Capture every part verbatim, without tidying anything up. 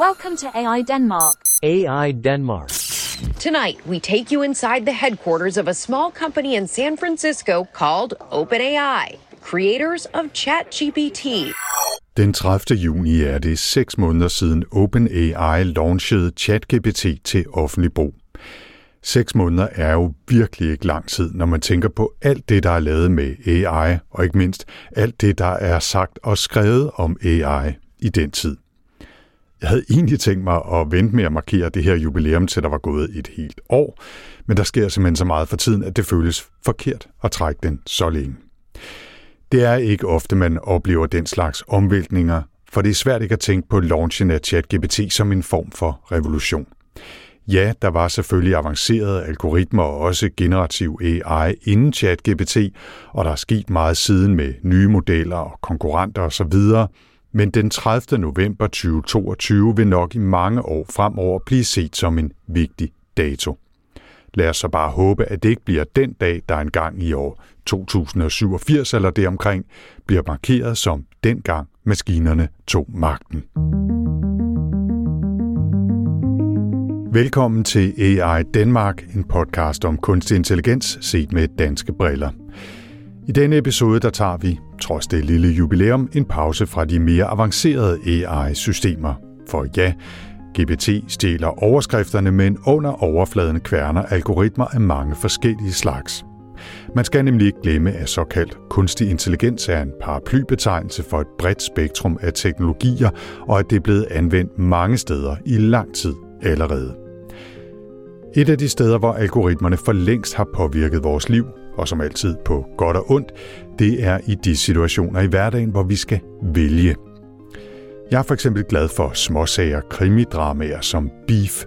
Welcome to A I Denmark. A I Denmark. Tonight, we take you inside the headquarters of a small company in San Francisco called OpenAI, creators of ChatGPT. Den tredivte juni er det seks måneder siden OpenAI launchede ChatGPT til offentlig brug. Seks måneder er jo virkelig ikke lang tid, når man tænker på alt det, der er lavet med A I, og ikke mindst alt det, der er sagt og skrevet om A I i den tid. Jeg havde egentlig tænkt mig at vente med at markere det her jubilæum, til der var gået et helt år, men der sker simpelthen så meget for tiden, at det føles forkert at trække den så længe. Det er ikke ofte, man oplever den slags omvæltninger, for det er svært ikke at tænke på launchen af ChatGPT som en form for revolution. Ja, der var selvfølgelig avancerede algoritmer og også generativ A I inden ChatGPT, og der er sket meget siden med nye modeller og konkurrenter osv., men den tredivte november to tusind og toogtyve vil nok i mange år fremover blive set som en vigtig dato. Lad os så bare håbe, at det ikke bliver den dag, der engang i år to tusind og syvogfirs eller deromkring, bliver markeret som dengang maskinerne tog magten. Velkommen til A I Denmark, en podcast om kunstig intelligens set med danske briller. I denne episode der tager vi, trods det lille jubilæum, en pause fra de mere avancerede A I-systemer. For ja, G P T stjæler overskrifterne, men under overfladen kværner algoritmer af mange forskellige slags. Man skal nemlig ikke glemme, at såkaldt kunstig intelligens er en paraplybetegnelse for et bredt spektrum af teknologier, og at det er blevet anvendt mange steder i lang tid allerede. Et af de steder, hvor algoritmerne for længst har påvirket vores liv, og som altid på godt og ondt, det er i de situationer i hverdagen, hvor vi skal vælge. Jeg er for eksempel glad for småsager krimidramaer som Beef.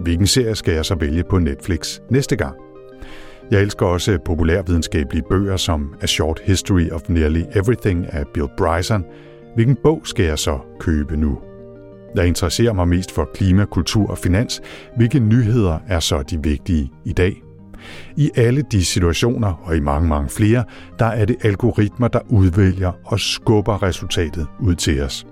Hvilken serie skal jeg så vælge på Netflix næste gang? Jeg elsker også populærvidenskabelige bøger som A Short History of Nearly Everything af Bill Bryson. Hvilken bog skal jeg så købe nu? Jeg interesserer mig mest for klima, kultur og finans. Hvilke nyheder er så de vigtige i dag? I alle de situationer, og i mange, mange flere, der er det algoritmer, der udvælger og skubber resultatet ud til os.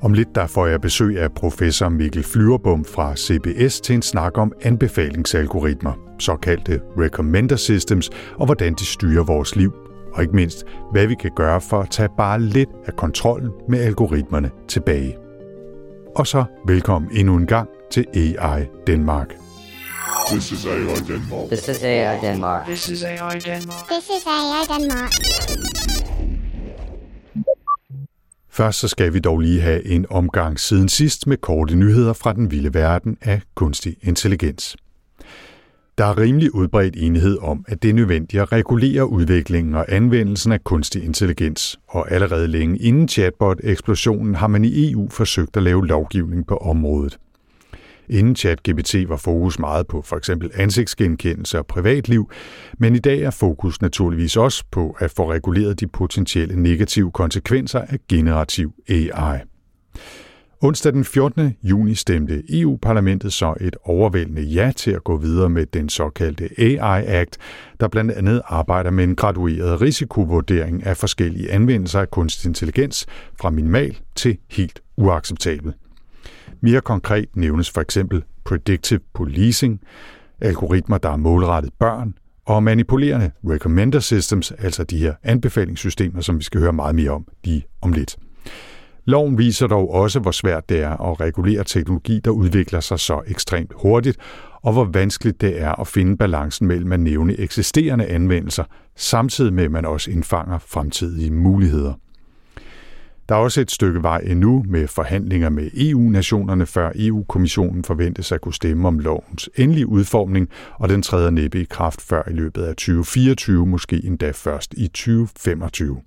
Om lidt der får jeg besøg af professor Mikkel Flyverbom fra C B S til en snak om anbefalingsalgoritmer, såkaldte recommender systems, og hvordan de styrer vores liv, og ikke mindst, hvad vi kan gøre for at tage bare lidt af kontrollen med algoritmerne tilbage. Og så velkommen endnu en gang til A I Denmark. This is A I Denmark. This is A I Denmark. This is A I Denmark. This is A I Denmark. Først så skal vi dog lige have en omgang siden sidst med korte nyheder fra den vilde verden af kunstig intelligens. Der er rimelig udbredt enighed om, at det er nødvendigt at regulere udviklingen og anvendelsen af kunstig intelligens, og allerede længe inden chatbot-eksplosionen har man i E U forsøgt at lave lovgivning på området. Inden ChatGPT var fokus meget på f.eks. ansigtsgenkendelse og privatliv, men i dag er fokus naturligvis også på at få reguleret de potentielle negative konsekvenser af generativ A I. Onsdag den fjortende juni stemte E U-parlamentet så et overvældende ja til at gå videre med den såkaldte A I Act, der blandt andet arbejder med en gradueret risikovurdering af forskellige anvendelser af kunstig intelligens fra minimal til helt uacceptabel. Mere konkret nævnes for eksempel predictive policing, algoritmer, der er målrettet børn, og manipulerende recommender systems, altså de her anbefalingssystemer, som vi skal høre meget mere om lige om lidt. Loven viser dog også, hvor svært det er at regulere teknologi, der udvikler sig så ekstremt hurtigt, og hvor vanskeligt det er at finde balancen mellem at nævne eksisterende anvendelser, samtidig med at man også indfanger fremtidige muligheder. Der er også et stykke vej endnu med forhandlinger med E U-nationerne, før E U-kommissionen forventes at kunne stemme om lovens endelige udformning, og den træder næppe i kraft før i løbet af tyve fireogtyve, måske endda først i tyve femogtyve.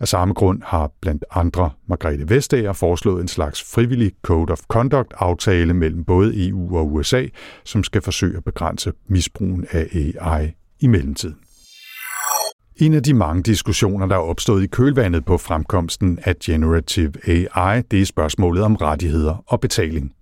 Af samme grund har blandt andre Margrethe Vestager foreslået en slags frivillig Code of Conduct-aftale mellem både E U og U S A, som skal forsøge at begrænse misbrugen af A I i mellemtiden. En af de mange diskussioner, der er opstået i kølvandet på fremkomsten af generative A I, det er spørgsmålet om rettigheder og betaling.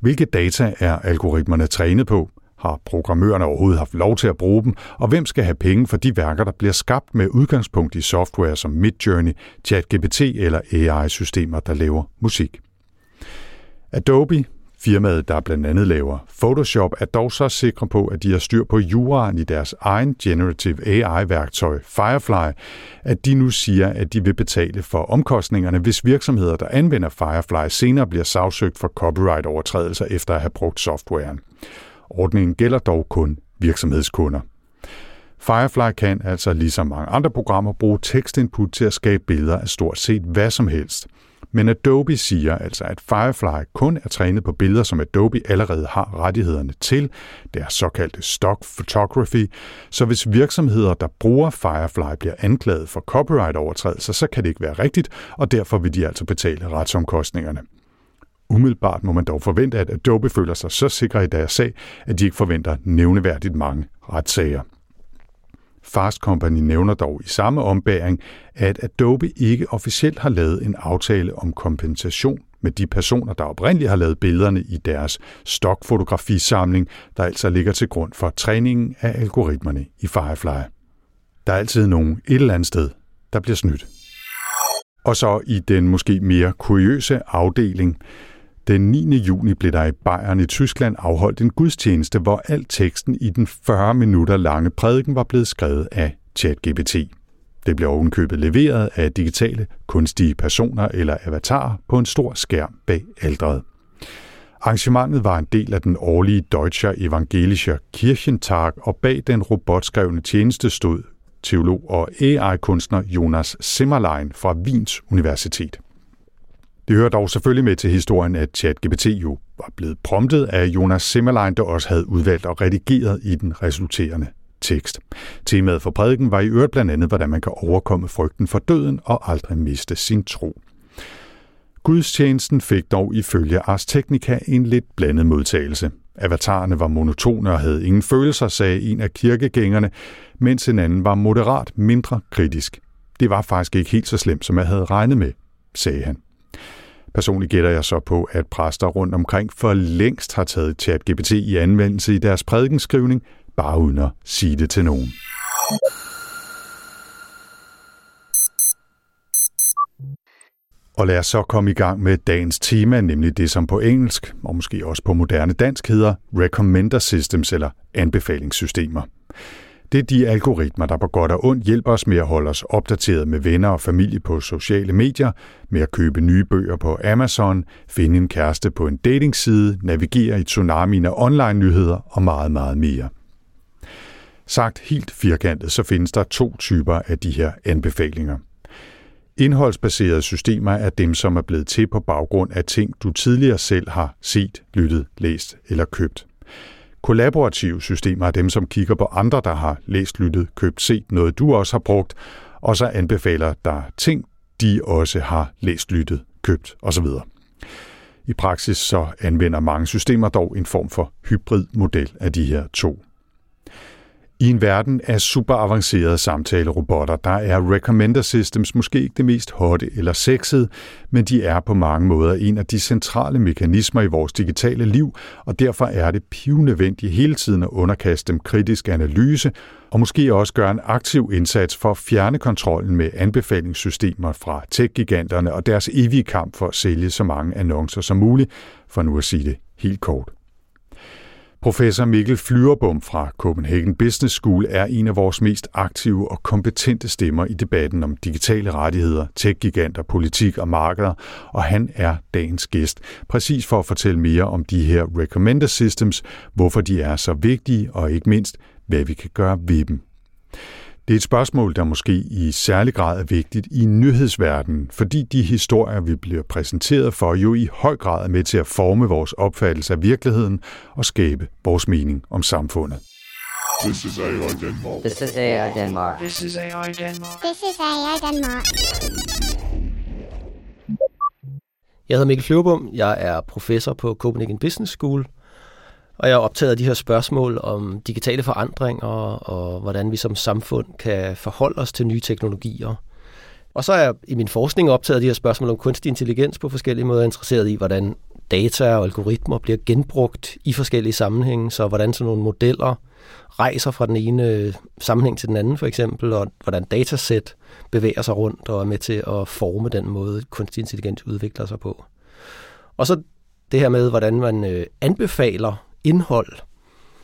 Hvilke data er algoritmerne trænet på? Har programmørerne overhovedet haft lov til at bruge dem? Og hvem skal have penge for de værker, der bliver skabt med udgangspunkt i software som MidJourney, ChatGPT eller A I-systemer, der laver musik? Adobe, firmaet, der blandt andet laver Photoshop, er dog så sikre på, at de har styr på juraen i deres egen generative A I-værktøj Firefly, at de nu siger, at de vil betale for omkostningerne, hvis virksomheder, der anvender Firefly, senere bliver sagsøgt for copyright-overtrædelser efter at have brugt softwaren. Ordningen gælder dog kun virksomhedskunder. Firefly kan altså ligesom mange andre programmer bruge tekstinput til at skabe billeder af stort set hvad som helst. Men Adobe siger altså, at Firefly kun er trænet på billeder, som Adobe allerede har rettighederne til, deres såkaldte stock photography, så hvis virksomheder, der bruger Firefly, bliver anklaget for copyright-overtrædelser, så kan det ikke være rigtigt, og derfor vil de altså betale retsomkostningerne. Umiddelbart må man dog forvente, at Adobe føler sig så sikre i deres sag, at de ikke forventer nævneværdigt mange retssager. Fast Company nævner dog i samme ombæring, at Adobe ikke officielt har lavet en aftale om kompensation med de personer, der oprindeligt har lavet billederne i deres stokfotografisamling, der altså ligger til grund for træningen af algoritmerne i Firefly. Der er altid nogen et eller andet sted, der bliver snydt. Og så i den måske mere kuriøse afdeling. Den niende juni blev der i Bayern i Tyskland afholdt en gudstjeneste, hvor al teksten i den fyrre minutter lange prædiken var blevet skrevet af ChatGPT. Det blev ovenkøbet leveret af digitale, kunstige personer eller avatarer på en stor skærm bag alteret. Arrangementet var en del af den årlige Deutsche Evangelische Kirchentag, og bag den robotskrevne tjeneste stod teolog og A I-kunstner Jonas Simmerlein fra Wiens Universitet. Det hører dog selvfølgelig med til historien, at ChatGPT jo var blevet promptet af Jonas Simmerlein, der også havde udvalgt og redigeret i den resulterende tekst. Temaet for prædiken var i øvrigt blandt andet, hvordan man kan overkomme frygten for døden og aldrig miste sin tro. Gudstjenesten fik dog ifølge Ars Technica en lidt blandet modtagelse. Avatarerne var monotone og havde ingen følelser, sagde en af kirkegængerne, mens en anden var moderat mindre kritisk. Det var faktisk ikke helt så slemt, som jeg havde regnet med, sagde han. Personligt gætter jeg så på, at præster rundt omkring for længst har taget ChatGPT i anvendelse i deres prædikenskrivning, bare uden at sige det til nogen. Og lad os så komme i gang med dagens tema, nemlig det som på engelsk, og måske også på moderne dansk, hedder recommender systems eller anbefalingssystemer. Det er de algoritmer, der på godt og ondt hjælper os med at holde os opdateret med venner og familie på sociale medier, med at købe nye bøger på Amazon, finde en kæreste på en datingside, navigere i tsunamien af online-nyheder og meget, meget mere. Sagt helt firkantet, så findes der to typer af de her anbefalinger. Indholdsbaserede systemer er dem, som er blevet til på baggrund af ting, du tidligere selv har set, lyttet, læst eller købt. Kollaborative systemer er dem, som kigger på andre, der har læst, lyttet, købt, set noget, du også har brugt, og så anbefaler der ting, de også har læst, lyttet, købt osv. I praksis så anvender mange systemer dog en form for hybridmodel af de her to. I en verden af superavancerede samtalerobotter, der er recommender systems måske ikke det mest hotte eller sexede, men de er på mange måder en af de centrale mekanismer i vores digitale liv, og derfor er det pivnødvendigt hele tiden at underkaste dem kritisk analyse, og måske også gøre en aktiv indsats for at fjerne kontrollen med anbefalingssystemer fra tech-giganterne og deres evige kamp for at sælge så mange annoncer som muligt, for nu at sige det helt kort. Professor Mikkel Flyverbom fra Copenhagen Business School er en af vores mest aktive og kompetente stemmer i debatten om digitale rettigheder, tech-giganter, politik og markeder, og han er dagens gæst, præcis for at fortælle mere om de her recommender systems, hvorfor de er så vigtige og ikke mindst, hvad vi kan gøre ved dem. Det er et spørgsmål, der måske i særlig grad er vigtigt i nyhedsverdenen, fordi de historier, vi bliver præsenteret for, jo i høj grad er med til at forme vores opfattelse af virkeligheden og skabe vores mening om samfundet. This is A I Denmark. This is A I Denmark. This is A I Denmark. This is A I Denmark. Jeg hedder Mikkel Flyverbom, jeg er professor på Copenhagen Business School. Og jeg har optaget de her spørgsmål om digitale forandringer og hvordan vi som samfund kan forholde os til nye teknologier. Og så er jeg i min forskning optaget de her spørgsmål om kunstig intelligens på forskellige måder, interesseret i, hvordan data og algoritmer bliver genbrugt i forskellige sammenhænge, så hvordan sådan nogle modeller rejser fra den ene sammenhæng til den anden for eksempel, og hvordan datasæt bevæger sig rundt og er med til at forme den måde, kunstig intelligens udvikler sig på. Og så Det her med, hvordan man øh, anbefaler indhold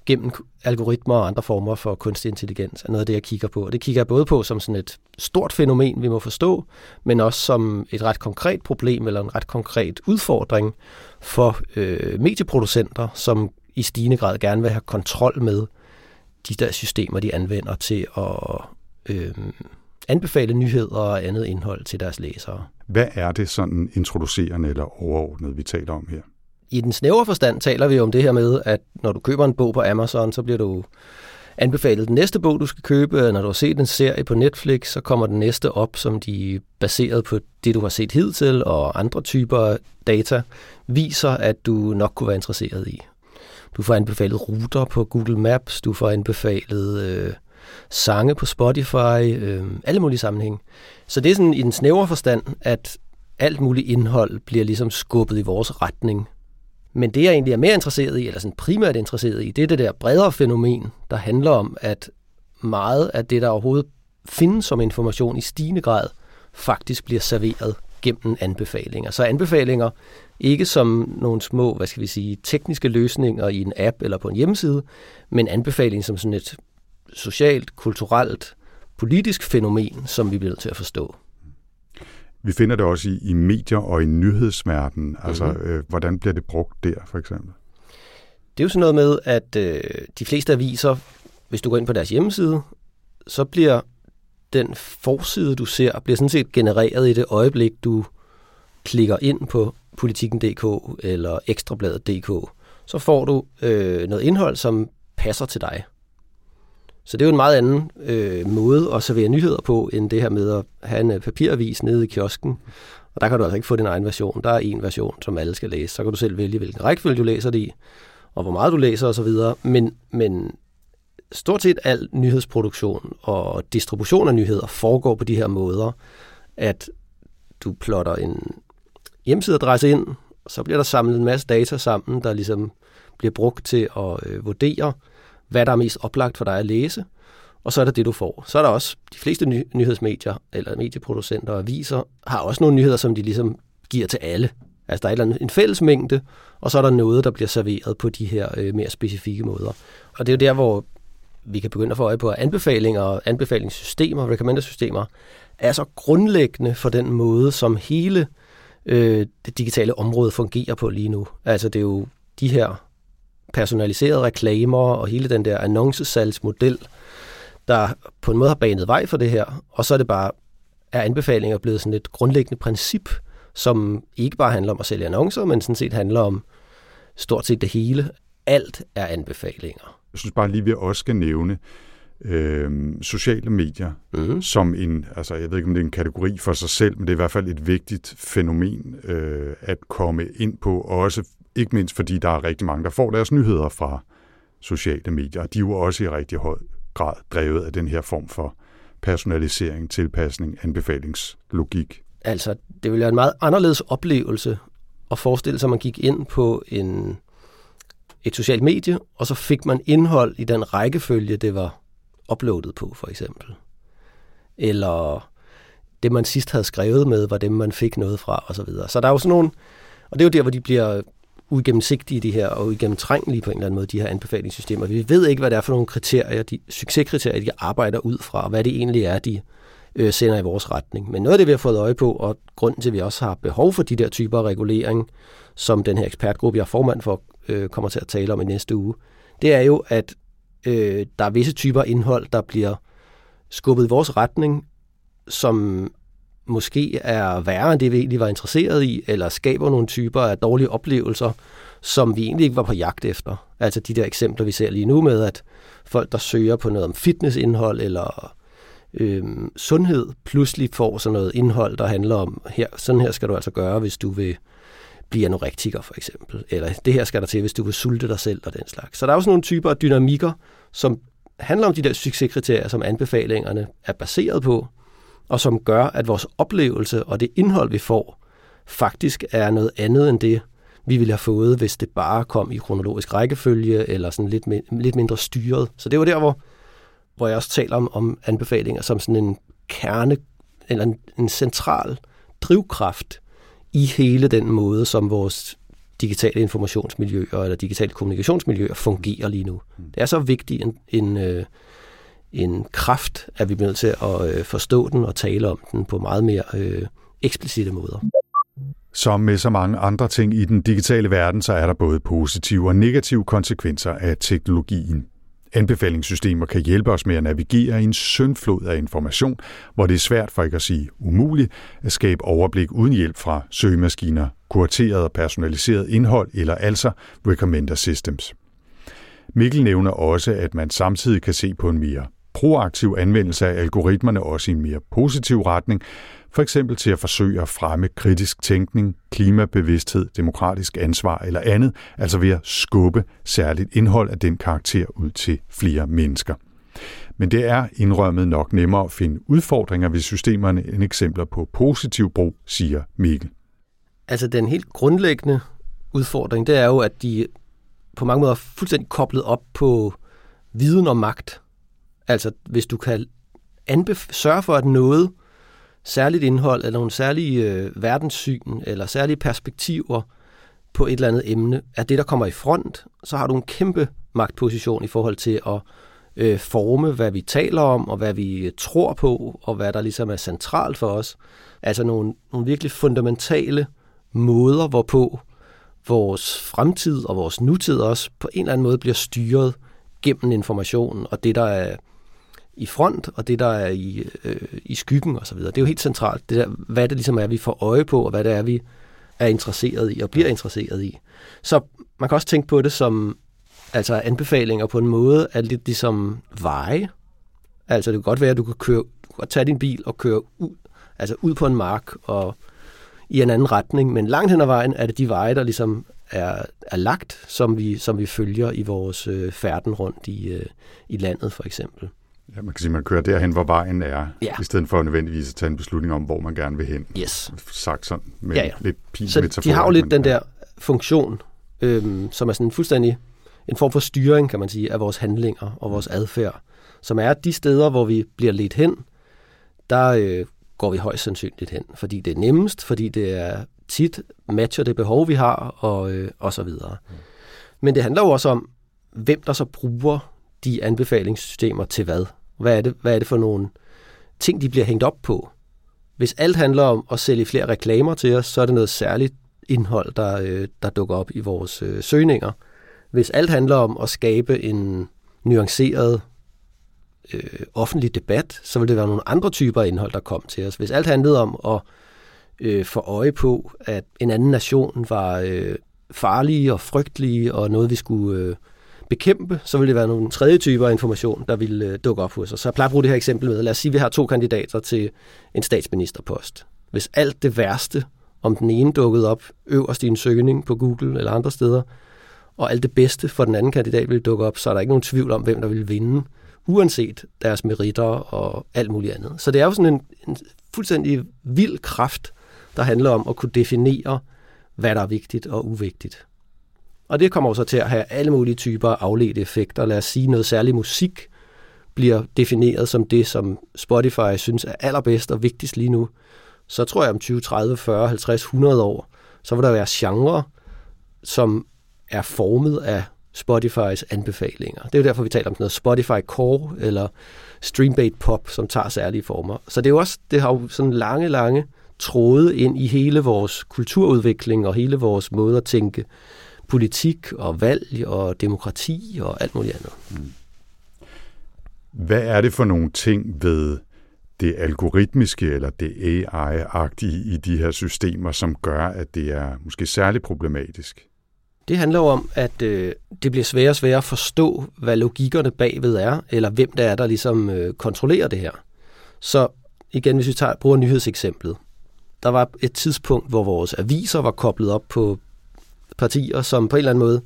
gennem algoritmer og andre former for kunstig intelligens, er noget af det, jeg kigger på. Og det kigger jeg både på som sådan et stort fænomen, vi må forstå, men også som et ret konkret problem eller en ret konkret udfordring for øh, medieproducenter, som i stigende grad gerne vil have kontrol med de der systemer, de anvender til at øh, anbefale nyheder og andet indhold til deres læsere. Hvad er det sådan introducerende eller overordnet, vi taler om her? I den snævre forstand taler vi om det her med, at når du køber en bog på Amazon, så bliver du anbefalet den næste bog, du skal købe. Når du har set en serie på Netflix, så kommer den næste op, som de baseret på det, du har set hidtil og andre typer data, viser, at du nok kunne være interesseret i. Du får anbefalet ruter på Google Maps, du får anbefalet øh, sange på Spotify, øh, alle mulige sammenhæng. Så det er sådan i den snævre forstand, at alt muligt indhold bliver ligesom skubbet i vores retning. Men det, jeg egentlig er mere interesseret i, eller sådan primært interesseret i, det er det der bredere fænomen, der handler om, at meget af det, der overhovedet findes som information i stigende grad, faktisk bliver serveret gennem anbefalinger. Så anbefalinger ikke som nogle små, hvad skal vi sige, tekniske løsninger i en app eller på en hjemmeside, men anbefaling som sådan et socialt, kulturelt, politisk fænomen, som vi bliver nødt til at forstå. Vi finder det også i, i medier og i nyhedsverdenen. Altså, mm-hmm. øh, hvordan bliver det brugt der, for eksempel? Det er jo sådan noget med, at øh, de fleste aviser, hvis du går ind på deres hjemmeside, så bliver den forside, du ser, bliver sådan set genereret i det øjeblik, du klikker ind på politikken punktum d k eller ekstrabladet punktum d k. Så får du øh, noget indhold, som passer til dig. Så det er jo en meget anden øh, måde at servere nyheder på, end det her med at have en papiravis nede i kiosken. Og der kan du altså ikke få din egen version. Der er en version, som alle skal læse. Så kan du selv vælge, hvilken rækkefølge du læser det i, og hvor meget du læser osv. Men, men stort set al nyhedsproduktion og distribution af nyheder foregår på de her måder, at du plotter en hjemmesideadresse ind, og så bliver der samlet en masse data sammen, der ligesom bliver brugt til at øh, vurdere, hvad der er mest oplagt for dig at læse, og så er det det, du får. Så er der også de fleste ny- nyhedsmedier, eller medieproducenter og aviser, har også nogle nyheder, som de ligesom giver til alle. Altså der er et eller andet, en fælles mængde, og så er der noget, der bliver serveret på de her øh, mere specifikke måder. Og det er jo der, hvor vi kan begynde at få øje på, at anbefalinger og anbefalingssystemer, recommender-systemer, er så grundlæggende for den måde, som hele øh, det digitale område fungerer på lige nu. Altså det er jo de her personaliserede reklamer og hele den der annoncesalgsmodel, der på en måde har banet vej for det her. Og så er det bare, er anbefalinger blevet sådan et grundlæggende princip, som ikke bare handler om at sælge annoncer, men sådan set handler om stort set det hele. Alt er anbefalinger. Jeg synes bare lige, vi også skal nævne øh, sociale medier mm. som en, altså jeg ved ikke, om det er en kategori for sig selv, men det er i hvert fald et vigtigt fænomen øh, at komme ind på, også ikke mindst fordi der er rigtig mange, der får deres nyheder fra sociale medier, og de er jo også i rigtig høj grad drevet af den her form for personalisering, tilpasning, anbefalingslogik. Altså, det ville være en meget anderledes oplevelse at forestille sig, at man gik ind på en, et socialt medie, og så fik man indhold i den rækkefølge, det var uploadet på, for eksempel. Eller det, man sidst havde skrevet med, var dem, man fik noget fra, osv. Så, så der er jo sådan nogle, og det er jo der, hvor de bliver uigennemsigtige de her, og uigennemtrængelige på en eller anden måde, de her anbefalingssystemer. Vi ved ikke, hvad det er for nogle kriterier, de succeskriterier, de arbejder ud fra, og hvad det egentlig er, de øh, sender i vores retning. Men noget af det, vi har fået øje på, og grunden til, at vi også har behov for de der typer af regulering, som den her ekspertgruppe, jeg er formand for, øh, kommer til at tale om i næste uge, det er jo, at øh, der er visse typer indhold, der bliver skubbet i vores retning, som måske er værre end det, vi egentlig var interesseret i, eller skaber nogle typer af dårlige oplevelser, som vi egentlig ikke var på jagt efter. Altså de der eksempler, vi ser lige nu med, at folk, der søger på noget om fitnessindhold eller øh, sundhed, pludselig får sådan noget indhold, der handler om, her, sådan her skal du altså gøre, hvis du vil blive anorektiker for eksempel, eller det her skal der til, hvis du vil sulte dig selv og den slags. Så der er også nogle typer af dynamikker, som handler om de der succeskriterier, som anbefalingerne er baseret på, og som gør, at vores oplevelse og det indhold, vi får, faktisk er noget andet end det, vi ville have fået, hvis det bare kom i kronologisk rækkefølge eller sådan lidt, mi- lidt mindre styret. Så det var der, hvor, hvor jeg også taler om, om anbefalinger som sådan en kerne eller en, en central drivkraft i hele den måde, som vores digitale informationsmiljøer eller digitale kommunikationsmiljøer fungerer lige nu. Det er så vigtig en, en, en kraft, at vi bliver nødt til at forstå den og tale om den på meget mere øh, eksplicite måder. Som med så mange andre ting i den digitale verden, så er der både positive og negative konsekvenser af teknologien. Anbefalingssystemer kan hjælpe os med at navigere i en syndflod af information, hvor det er svært, for ikke at sige umuligt, at skabe overblik uden hjælp fra søgemaskiner, kurateret og personaliseret indhold eller altså recommender systems. Mikkel nævner også, at man samtidig kan se på en mere proaktiv anvendelse af algoritmerne også i en mere positiv retning, for eksempel til at forsøge at fremme kritisk tænkning, klimabevidsthed, demokratisk ansvar eller andet, altså ved at skubbe særligt indhold af den karakter ud til flere mennesker. Men det er indrømmet nok nemmere at finde udfordringer ved systemerne end eksempler på positiv brug, siger Mikkel. Altså den helt grundlæggende udfordring, det er jo, at de på mange måder er fuldstændig koblet op på viden og magt. Altså hvis du kan anbef- sørge for, at noget særligt indhold eller nogle særlige øh, verdenssyn eller særlige perspektiver på et eller andet emne, er det, der kommer i front, så har du en kæmpe magtposition i forhold til at øh, forme, hvad vi taler om og hvad vi tror på og hvad der ligesom er centralt for os. Altså nogle, nogle virkelig fundamentale måder, hvorpå vores fremtid og vores nutid også på en eller anden måde bliver styret gennem informationen og det, der er i front, og det, der er i, øh, i skyggen osv. Det er jo helt centralt, det der, hvad det ligesom er, vi får øje på, og hvad det er, vi er interesseret i og bliver interesseret i. Så man kan også tænke på det som altså anbefalinger på en måde, at lidt ligesom veje. Altså det kan godt være, at du kan, køre, du kan tage din bil og køre ud, altså ud på en mark og i en anden retning, men langt hen ad vejen er det de veje, der ligesom er, er lagt, som vi, som vi følger i vores øh, færden rundt i, øh, i landet for eksempel. Ja, man kan sige, at man kører derhen, hvor vejen er, ja. I stedet for nødvendigvis at tage en beslutning om, hvor man gerne vil hen. Yes. Sagt sådan med ja, ja. lidt pil. Så de har jo lidt den der funktion, øhm, som er sådan fuldstændig en form for styring, kan man sige, af vores handlinger og vores adfærd, som er de steder, hvor vi bliver ledt hen, der øh, går vi højst sandsynligt hen, fordi det er nemmest, fordi det er tit matcher det behov, vi har, og, øh, og så videre. Mm. Men det handler jo også om, hvem der så bruger de anbefalingssystemer til hvad? Hvad er det, hvad er det for nogle ting, de bliver hængt op på? Hvis alt handler om at sælge flere reklamer til os, så er det noget særligt indhold, der, øh, der dukker op i vores øh, søgninger. Hvis alt handler om at skabe en nuanceret øh, offentlig debat, så vil det være nogle andre typer af indhold, der kom til os. Hvis alt handlede om at øh, få øje på, at en anden nation var øh, farlig og frygtelig og noget, vi skulle Øh, bekæmpe, så vil det være nogle tredje typer af information, der vil øh, dukke op hos os. Så jeg plejer at bruge det her eksempel med, lad os sige, at vi har to kandidater til en statsministerpost. Hvis alt det værste om den ene dukkede op øverst i en søgning på Google eller andre steder, og alt det bedste for den anden kandidat ville dukke op, så er der ikke nogen tvivl om, hvem der vil vinde, uanset deres meritter og alt muligt andet. Så det er jo sådan en, en fuldstændig vild kraft, der handler om at kunne definere, hvad der er vigtigt og uvigtigt. Og det kommer også til at have alle mulige typer af afledte effekter. Lad os sige, noget særlig musik bliver defineret som det, som Spotify synes er allerbedst og vigtigst lige nu. Så tror jeg om tyve, tredive, fyrre, halvtreds, hundrede år, så vil der være genre, som er formet af Spotifys anbefalinger. Det er jo derfor, vi taler om sådan noget Spotify Core eller streambait pop, som tager særlige former. Så det er jo også, det har jo sådan lange, lange tråde ind i hele vores kulturudvikling og hele vores måde at tænke politik og valg og demokrati og alt muligt andet. Hvad er det for nogle ting ved det algoritmiske eller det A I-agtige i de her systemer, som gør, at det er måske særligt problematisk? Det handler jo om, at øh, det bliver sværere og sværere at forstå, hvad logikkerne bagved er, eller hvem der er, der ligesom øh, kontrollerer det her. Så igen, hvis vi tager, bruger nyhedseksemplet. Der var et tidspunkt, hvor vores aviser var koblet op på partier, som på en eller anden måde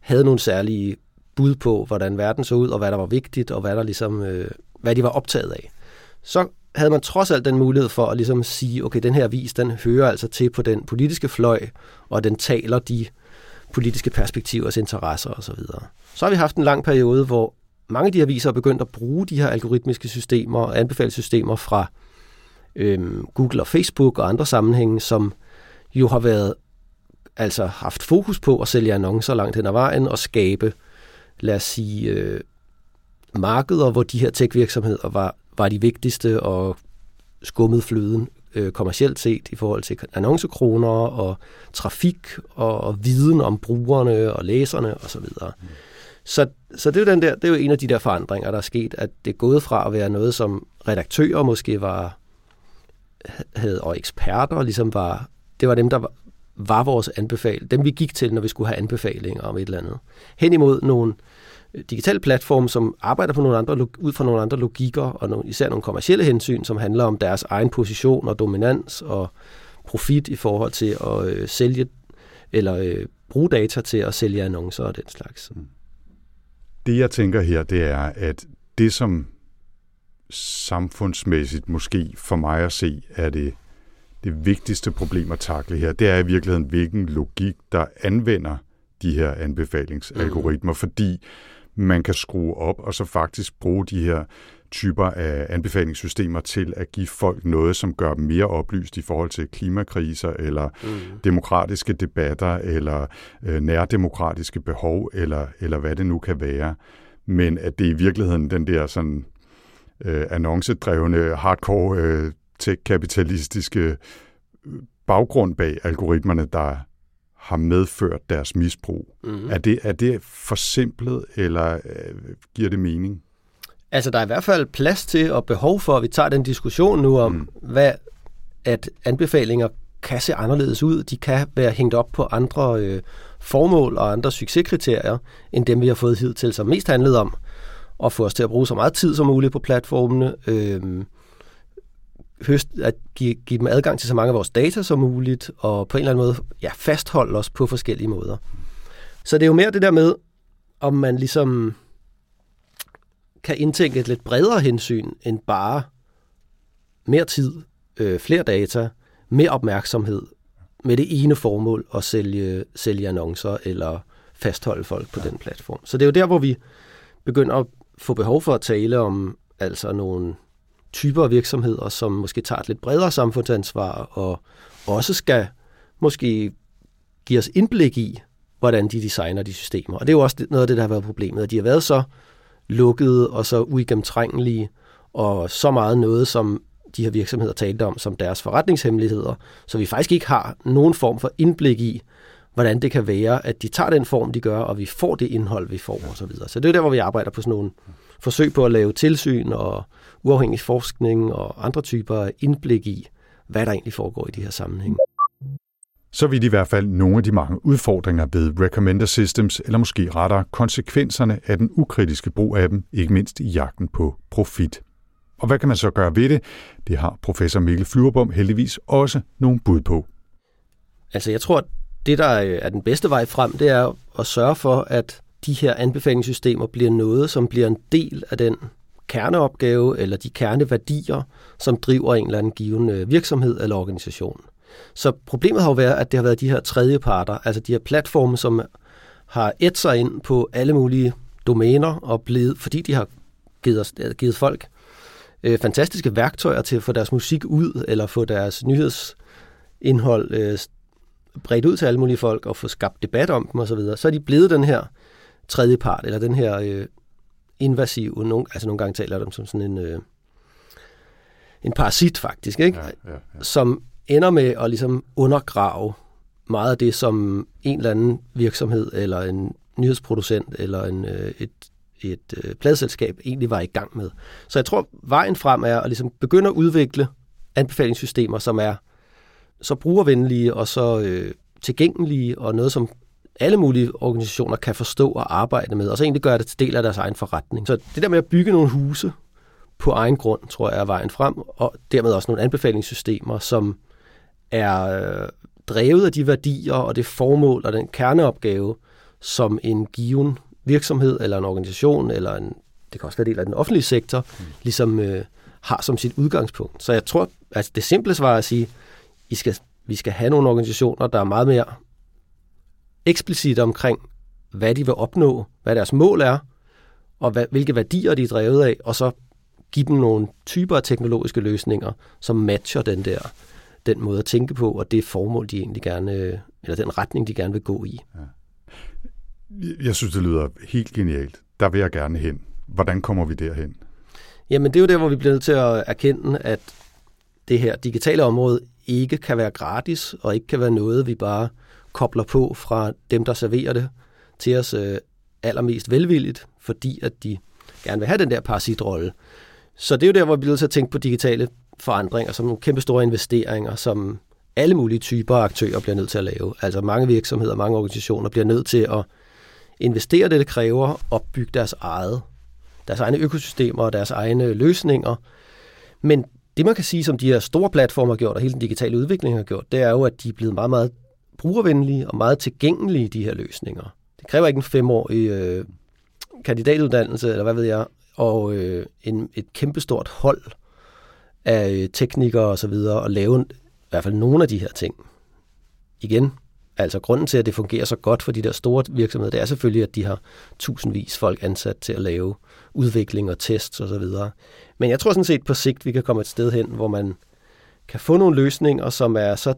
havde nogle særlige bud på, hvordan verden så ud, og hvad der var vigtigt, og hvad, der ligesom, øh, hvad de var optaget af. Så havde man trods alt den mulighed for at ligesom sige, okay, den her avis, den hører altså til på den politiske fløj, og den taler de politiske perspektivers interesser osv. Så, så har vi haft en lang periode, hvor mange af de aviser er begyndt at bruge de her algoritmiske systemer og anbefalingssystemer fra øh, Google og Facebook og andre sammenhænge, som jo har været altså haft fokus på at sælge annoncer langt hen ad vejen og skabe, lad os sige, øh, markeder, hvor de her tech-virksomheder var, var de vigtigste og skummede fløden øh, kommercielt set i forhold til annoncekroner og trafik og, og viden om brugerne og læserne osv. Mm. Så, så det, er jo den der, det er jo en af de der forandringer, der er sket, at det er gået fra at være noget, som redaktører måske var, havde, og eksperter ligesom var, det var dem, der var, var vores anbefaling, dem vi gik til, når vi skulle have anbefalinger om et eller andet, hen imod nogle digitale platforme, som arbejder på nogle andre, ud fra nogle andre logikker, og nogle, især nogle kommercielle hensyn, som handler om deres egen position og dominans og profit i forhold til at øh, sælge, eller øh, bruge data til at sælge annoncer og den slags. Det jeg tænker her, det er, at det som samfundsmæssigt måske for mig at se, er det det vigtigste problem at takle her, det er i virkeligheden, hvilken logik, der anvender de her anbefalingsalgoritmer, mm. fordi man kan skrue op og så faktisk bruge de her typer af anbefalingssystemer til at give folk noget, som gør dem mere oplyst i forhold til klimakriser, eller mm. demokratiske debatter, eller øh, nærdemokratiske behov, eller, eller hvad det nu kan være. Men at det i virkeligheden den der sådan øh, annoncedrevne, hardcore øh, tech-kapitalistiske baggrund bag algoritmerne, der har medført deres misbrug. Mm-hmm. Er det, er det forsimplet, eller øh, giver det mening? Altså, der er i hvert fald plads til og behov for, at vi tager den diskussion nu om, mm. hvad, at anbefalinger kan se anderledes ud. De kan være hængt op på andre øh, formål og andre succeskriterier, end dem, vi har fået hidtil, som mest handlede om at få os til at bruge så meget tid som muligt på platformene, øh, høst, at give, give dem adgang til så mange af vores data som muligt, og på en eller anden måde ja, fastholde os på forskellige måder. Så det er jo mere det der med, om man ligesom kan indtænke et lidt bredere hensyn end bare mere tid, øh, flere data, mere opmærksomhed med det ene formål at sælge, sælge annoncer eller fastholde folk på den platform. Så det er jo der, hvor vi begynder at få behov for at tale om altså nogle typer af virksomheder, som måske tager et lidt bredere samfundsansvar og også skal måske give os indblik i, hvordan de designer de systemer. Og det er jo også noget af det, der har været problemet, at de har været så lukkede og så uigennemtrængelige og så meget noget, som de her virksomheder talte om som deres forretningshemmeligheder, så vi faktisk ikke har nogen form for indblik i, hvordan det kan være, at de tager den form, de gør, og vi får det indhold, vi får osv. Så, så det er der, hvor vi arbejder på sådan nogle forsøg på at lave tilsyn og uafhængig forskning og andre typer indblik i, hvad der egentlig foregår i de her sammenhænge. Så vidt i hvert fald nogle af de mange udfordringer ved recommender systems, eller måske rettere konsekvenserne af den ukritiske brug af dem, ikke mindst i jagten på profit. Og hvad kan man så gøre ved det? Det har professor Mikkel Flyverbom heldigvis også nogle bud på. Altså jeg tror, at det der er den bedste vej frem, det er at sørge for, at de her anbefalingssystemer bliver noget, som bliver en del af den kerneopgave eller de kerneværdier, som driver en eller anden given virksomhed eller organisation. Så problemet har jo været, at det har været de her tredjeparter, altså de her platforme, som har ædt sig ind på alle mulige domæner, og blevet, fordi de har givet, os, givet folk øh, fantastiske værktøjer til at få deres musik ud, eller få deres nyhedsindhold øh, bredt ud til alle mulige folk, og få skabt debat om dem osv., så, så er de blevet den her tredjepart, eller den her øh, invasive, nogle, altså nogle gange taler de om som sådan en, øh, en parasit faktisk, ikke? Ja, ja, ja. Som ender med at ligesom undergrave meget af det, som en eller anden virksomhed, eller en nyhedsproducent, eller en, et, et, et pladeselskab egentlig var i gang med. Så jeg tror, vejen frem er at ligesom begynde at udvikle anbefalingssystemer, som er så brugervenlige og så øh, tilgængelige, og noget, som alle mulige organisationer kan forstå og arbejde med, og så egentlig gøre det til del af deres egen forretning. Så det der med at bygge nogle huse på egen grund, tror jeg, er vejen frem, og dermed også nogle anbefalingssystemer, som er drevet af de værdier og det formål og den kerneopgave, som en given virksomhed eller en organisation eller en, det kan også være del af den offentlige sektor, ligesom øh, har som sit udgangspunkt. Så jeg tror, at det simple svar er at sige, I skal, vi skal have nogle organisationer, der er meget mere eksplicit omkring, hvad de vil opnå, hvad deres mål er, og hvad, hvilke værdier de er drevet af, og så give dem nogle typer af teknologiske løsninger, som matcher den der den måde at tænke på, og det formål, de egentlig gerne, eller den retning, de gerne vil gå i. Ja. Jeg synes, det lyder helt genialt. Der vil jeg gerne hen. Hvordan kommer vi derhen? Jamen, det er jo der, hvor vi bliver nødt til at erkende, at det her digitale område ikke kan være gratis, og ikke kan være noget, vi bare kobler på fra dem, der serverer det, til os øh, allermest velvilligt, fordi at de gerne vil have den der parasitrolle. Så det er jo der, hvor vi bliver nødt til at tænke på digitale forandringer som nogle kæmpe store investeringer, som alle mulige typer af aktører bliver nødt til at lave. Altså mange virksomheder, mange organisationer bliver nødt til at investere det, det kræver, og bygge deres eget, deres egne økosystemer og deres egne løsninger. Men det, man kan sige, som de her store platformer har gjort, og hele den digitale udvikling har gjort, det er jo, at de er blevet meget, meget brugervenlige og meget tilgængelige, de her løsninger. Det kræver ikke en femårig øh, kandidatuddannelse, eller hvad ved jeg, og øh, en, et kæmpestort hold af teknikere og så videre, og lave i hvert fald nogle af de her ting. Igen, altså grunden til, at det fungerer så godt for de der store virksomheder, det er selvfølgelig, at de har tusindvis folk ansat til at lave udvikling og tests og så videre. Men jeg tror sådan set på sigt, vi kan komme et sted hen, hvor man kan få nogle løsninger, som er så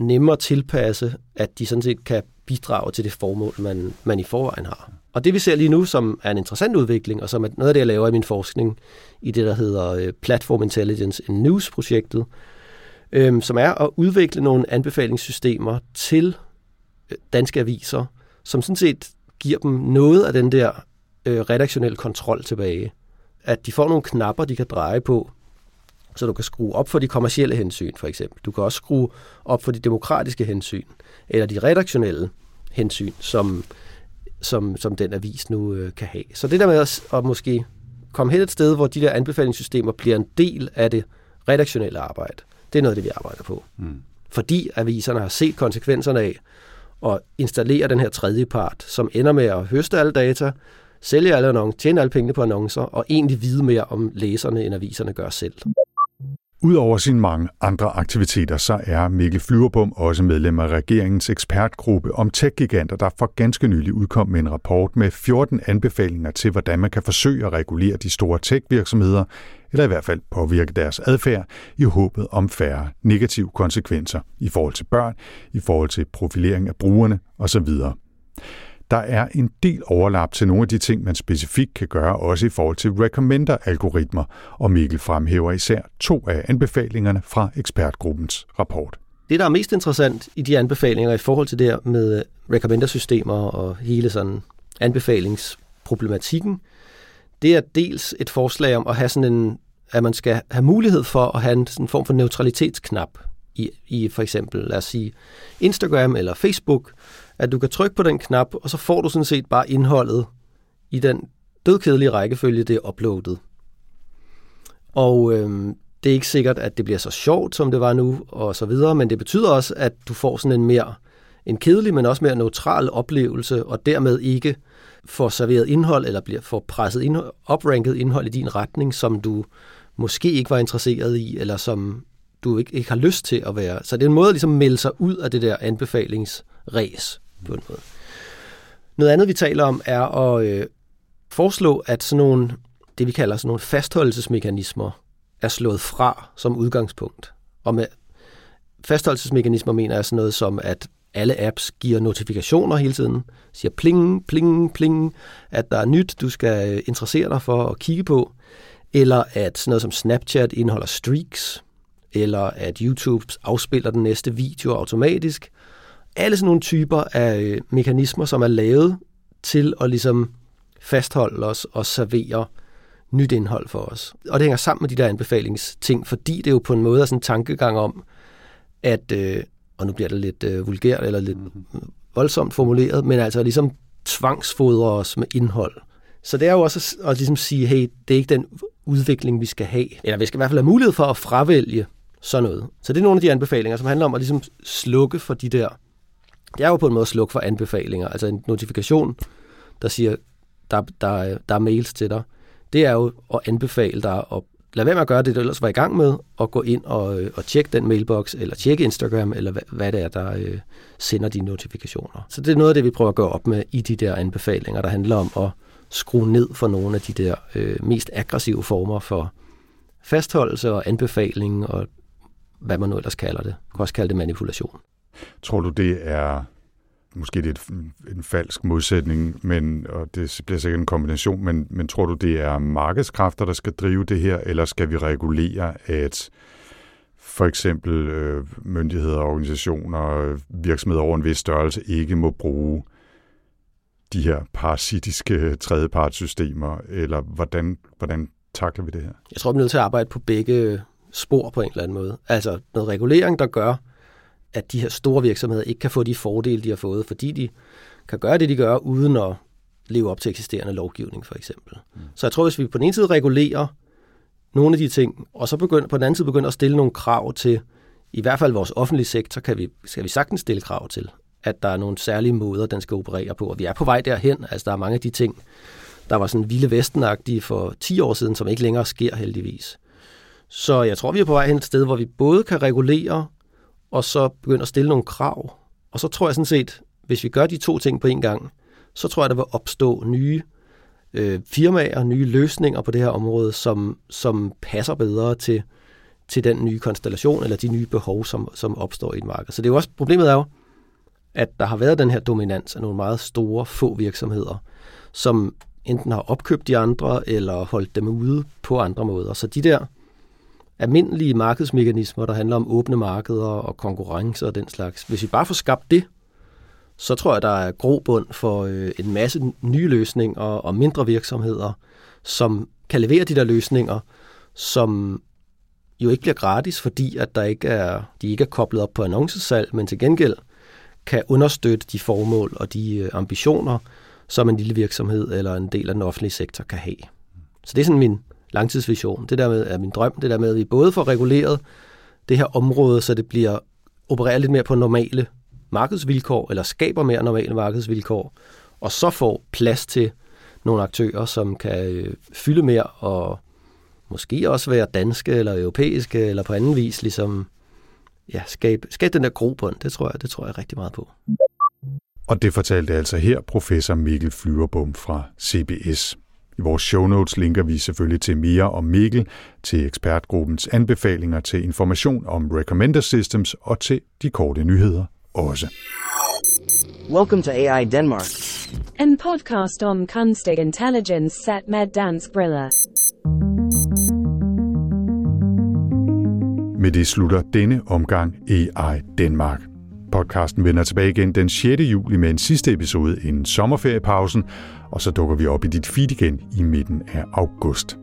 nemme at tilpasse, at de sådan set kan bidrage til det formål, man, man i forvejen har. Og det vi ser lige nu, som er en interessant udvikling, og som er noget af det, jeg laver i min forskning, i det, der hedder Platform Intelligence and News-projektet, øh, som er at udvikle nogle anbefalingssystemer til danske aviser, som sådan set giver dem noget af den der øh, redaktionelle kontrol tilbage. At de får nogle knapper, de kan dreje på, så du kan skrue op for de kommercielle hensyn, for eksempel. Du kan også skrue op for de demokratiske hensyn, eller de redaktionelle hensyn, som, som, som den avis nu øh, kan have. Så det der med at, at måske komme hen et sted, hvor de der anbefalingssystemer bliver en del af det redaktionelle arbejde, det er noget, det vi arbejder på. Mm. Fordi aviserne har set konsekvenserne af at installere den her tredje part, som ender med at høste alle data, sælge alle annoncer, tjene alle pengene på annoncer, og egentlig vide mere om læserne, end aviserne gør selv. Udover sine mange andre aktiviteter, så er Mikkel Flyverbom også medlem af regeringens ekspertgruppe om tech-giganter, der for ganske nylig udkom med en rapport med fjorten anbefalinger til, hvordan man kan forsøge at regulere de store tech-virksomheder, eller i hvert fald påvirke deres adfærd, i håbet om færre negative konsekvenser i forhold til børn, i forhold til profilering af brugerne osv. Der er en del overlap til nogle af de ting, man specifikt kan gøre, også i forhold til recommender-algoritmer, og Mikkel fremhæver især to af anbefalingerne fra ekspertgruppens rapport. Det, der er mest interessant i de anbefalinger i forhold til det her med recommender-systemer og hele sådan anbefalingsproblematikken, det er dels et forslag om at have sådan en, at man skal have mulighed for at have en sådan form for neutralitetsknap i, i for eksempel, lad os sige, Instagram eller Facebook, at du kan trykke på den knap, og så får du sådan set bare indholdet i den dødkedelige rækkefølge, det er uploadet. Og øhm, det er ikke sikkert, at det bliver så sjovt, som det var nu, og så videre, men det betyder også, at du får sådan en mere en kedelig, men også mere neutral oplevelse, og dermed ikke får serveret indhold, eller bliver, får presset indhold, opranket indhold i din retning, som du måske ikke var interesseret i, eller som du ikke, ikke har lyst til at være. Så det er en måde at ligesom melde sig ud af det der anbefalingsræs. Noget. noget andet, vi taler om, er at øh, foreslå, at sådan nogle, det vi kalder sådan nogle fastholdelsesmekanismer, er slået fra som udgangspunkt. Og med fastholdelsesmekanismer mener jeg sådan noget som, at alle apps giver notifikationer hele tiden, siger pling, pling, pling, at der er nyt, du skal interessere dig for at kigge på, eller at sådan noget som Snapchat indeholder streaks, eller at YouTube afspiller den næste video automatisk. Alle sådan nogle typer af mekanismer, som er lavet til at ligesom fastholde os og servere nyt indhold for os. Og det hænger sammen med de der anbefalingsting, fordi det jo på en måde er sådan en tankegang om, at, øh, og nu bliver det lidt øh, vulgært eller lidt voldsomt formuleret, men altså ligesom tvangsfodrer os med indhold. Så det er jo også at, at ligesom sige, hey, det er ikke den udvikling, vi skal have. Eller vi skal i hvert fald have mulighed for at fravælge sådan noget. Så det er nogle af de anbefalinger, som handler om at ligesom slukke for de der. Det er jo på en måde at slukke for anbefalinger. Altså en notifikation, der siger, der, der, der er mails til dig. Det er jo at anbefale dig at lade være med at gøre det, du ellers var i gang med, og gå ind og, og tjekke den mailbox, eller tjekke Instagram, eller hvad, hvad det er, der øh, sender de notifikationer. Så det er noget af det, vi prøver at gøre op med i de der anbefalinger, der handler om at skrue ned for nogle af de der øh, mest aggressive former for fastholdelse og anbefaling og hvad man nu ellers kalder det. Man kan også kalde det manipulation. Tror du, det er, måske det er en falsk modsætning, men, og det bliver sikkert en kombination, men, men tror du, det er markedskræfter, der skal drive det her, eller skal vi regulere, at for eksempel øh, myndigheder, organisationer, virksomheder over en vis størrelse ikke må bruge de her parasitiske tredjepartssystemer, eller hvordan, hvordan takler vi det her? Jeg tror, vi er nødt til at arbejde på begge spor på en eller anden måde. Altså noget regulering, der gør, at de her store virksomheder ikke kan få de fordele, de har fået, fordi de kan gøre det, de gør, uden at leve op til eksisterende lovgivning, for eksempel. Mm. Så jeg tror, hvis vi på den ene side regulerer nogle af de ting, og så begynder, på den anden side begynder at stille nogle krav til, i hvert fald vores offentlige sektor, kan vi, skal vi sagtens stille krav til, at der er nogle særlige måder, den skal operere på. Og vi er på vej derhen. Altså, der er mange af de ting, der var sådan vilde vestenagtige for ti år siden, som ikke længere sker heldigvis. Så jeg tror, vi er på vej hen et sted, hvor vi både kan regulere, og så begynder at stille nogle krav. Og så tror jeg sådan set, hvis vi gør de to ting på en gang, så tror jeg, der vil opstå nye øh, firmaer, nye løsninger på det her område, som, som passer bedre til, til den nye konstellation, eller de nye behov, som, som opstår i et marked. Så det er jo også, problemet er jo, at der har været den her dominans af nogle meget store, få virksomheder, som enten har opkøbt de andre, eller holdt dem ude på andre måder. Så de der almindelige markedsmekanismer, der handler om åbne markeder og konkurrence og den slags, hvis vi bare får skabt det, så tror jeg, der er grobund for en masse nye løsninger og mindre virksomheder, som kan levere de der løsninger, som jo ikke bliver gratis, fordi at der ikke er, de ikke er koblet op på annoncesalg, men til gengæld kan understøtte de formål og de ambitioner, som en lille virksomhed eller en del af den offentlige sektor kan have. Så det er sådan min langtidsvision. Det der med, er min drøm, det der med, at vi både får reguleret det her område, så det bliver opereret lidt mere på normale markedsvilkår, eller skaber mere normale markedsvilkår, og så får plads til nogle aktører, som kan fylde mere, og måske også være danske, eller europæiske, eller på anden vis ligesom ja, skabe, skabe den der grobund, det tror jeg, det tror jeg rigtig meget på. Og det fortalte altså her professor Mikkel Flyverbom fra C B S. I vores show notes linker vi selvfølgelig til mere om Mikkel, til ekspertgruppens anbefalinger, til information om recommender systems og til de korte nyheder også. Welcome to A I Denmark. En podcast om kunstig intelligens set med dansk briller. Med det slutter denne omgang A I Denmark. Podcasten vender tilbage igen den sjette juli med en sidste episode inden sommerferiepausen, og så dukker vi op i dit feed igen i midten af august.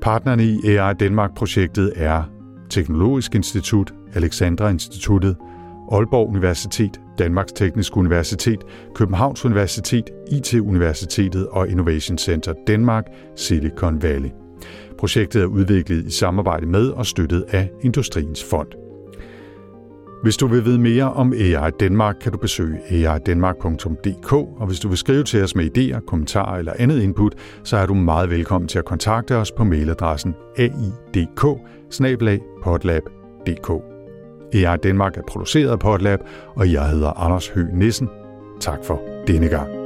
Partnerne i A I Denmark-projektet er Teknologisk Institut, Alexandra Instituttet, Aalborg Universitet, Danmarks Tekniske Universitet, Københavns Universitet, I T-Universitetet og Innovation Center Danmark, Silicon Valley. Projektet er udviklet i samarbejde med og støttet af Industriens Fond. Hvis du vil vide mere om A I Denmark, kan du besøge a i denmark punktum d k, og hvis du vil skrive til os med idéer, kommentarer eller andet input, så er du meget velkommen til at kontakte os på mailadressen a i d k bindestreg podlab punktum d k. A I Denmark er produceret af Podlab, og jeg hedder Anders Høgh Nissen. Tak for denne gang.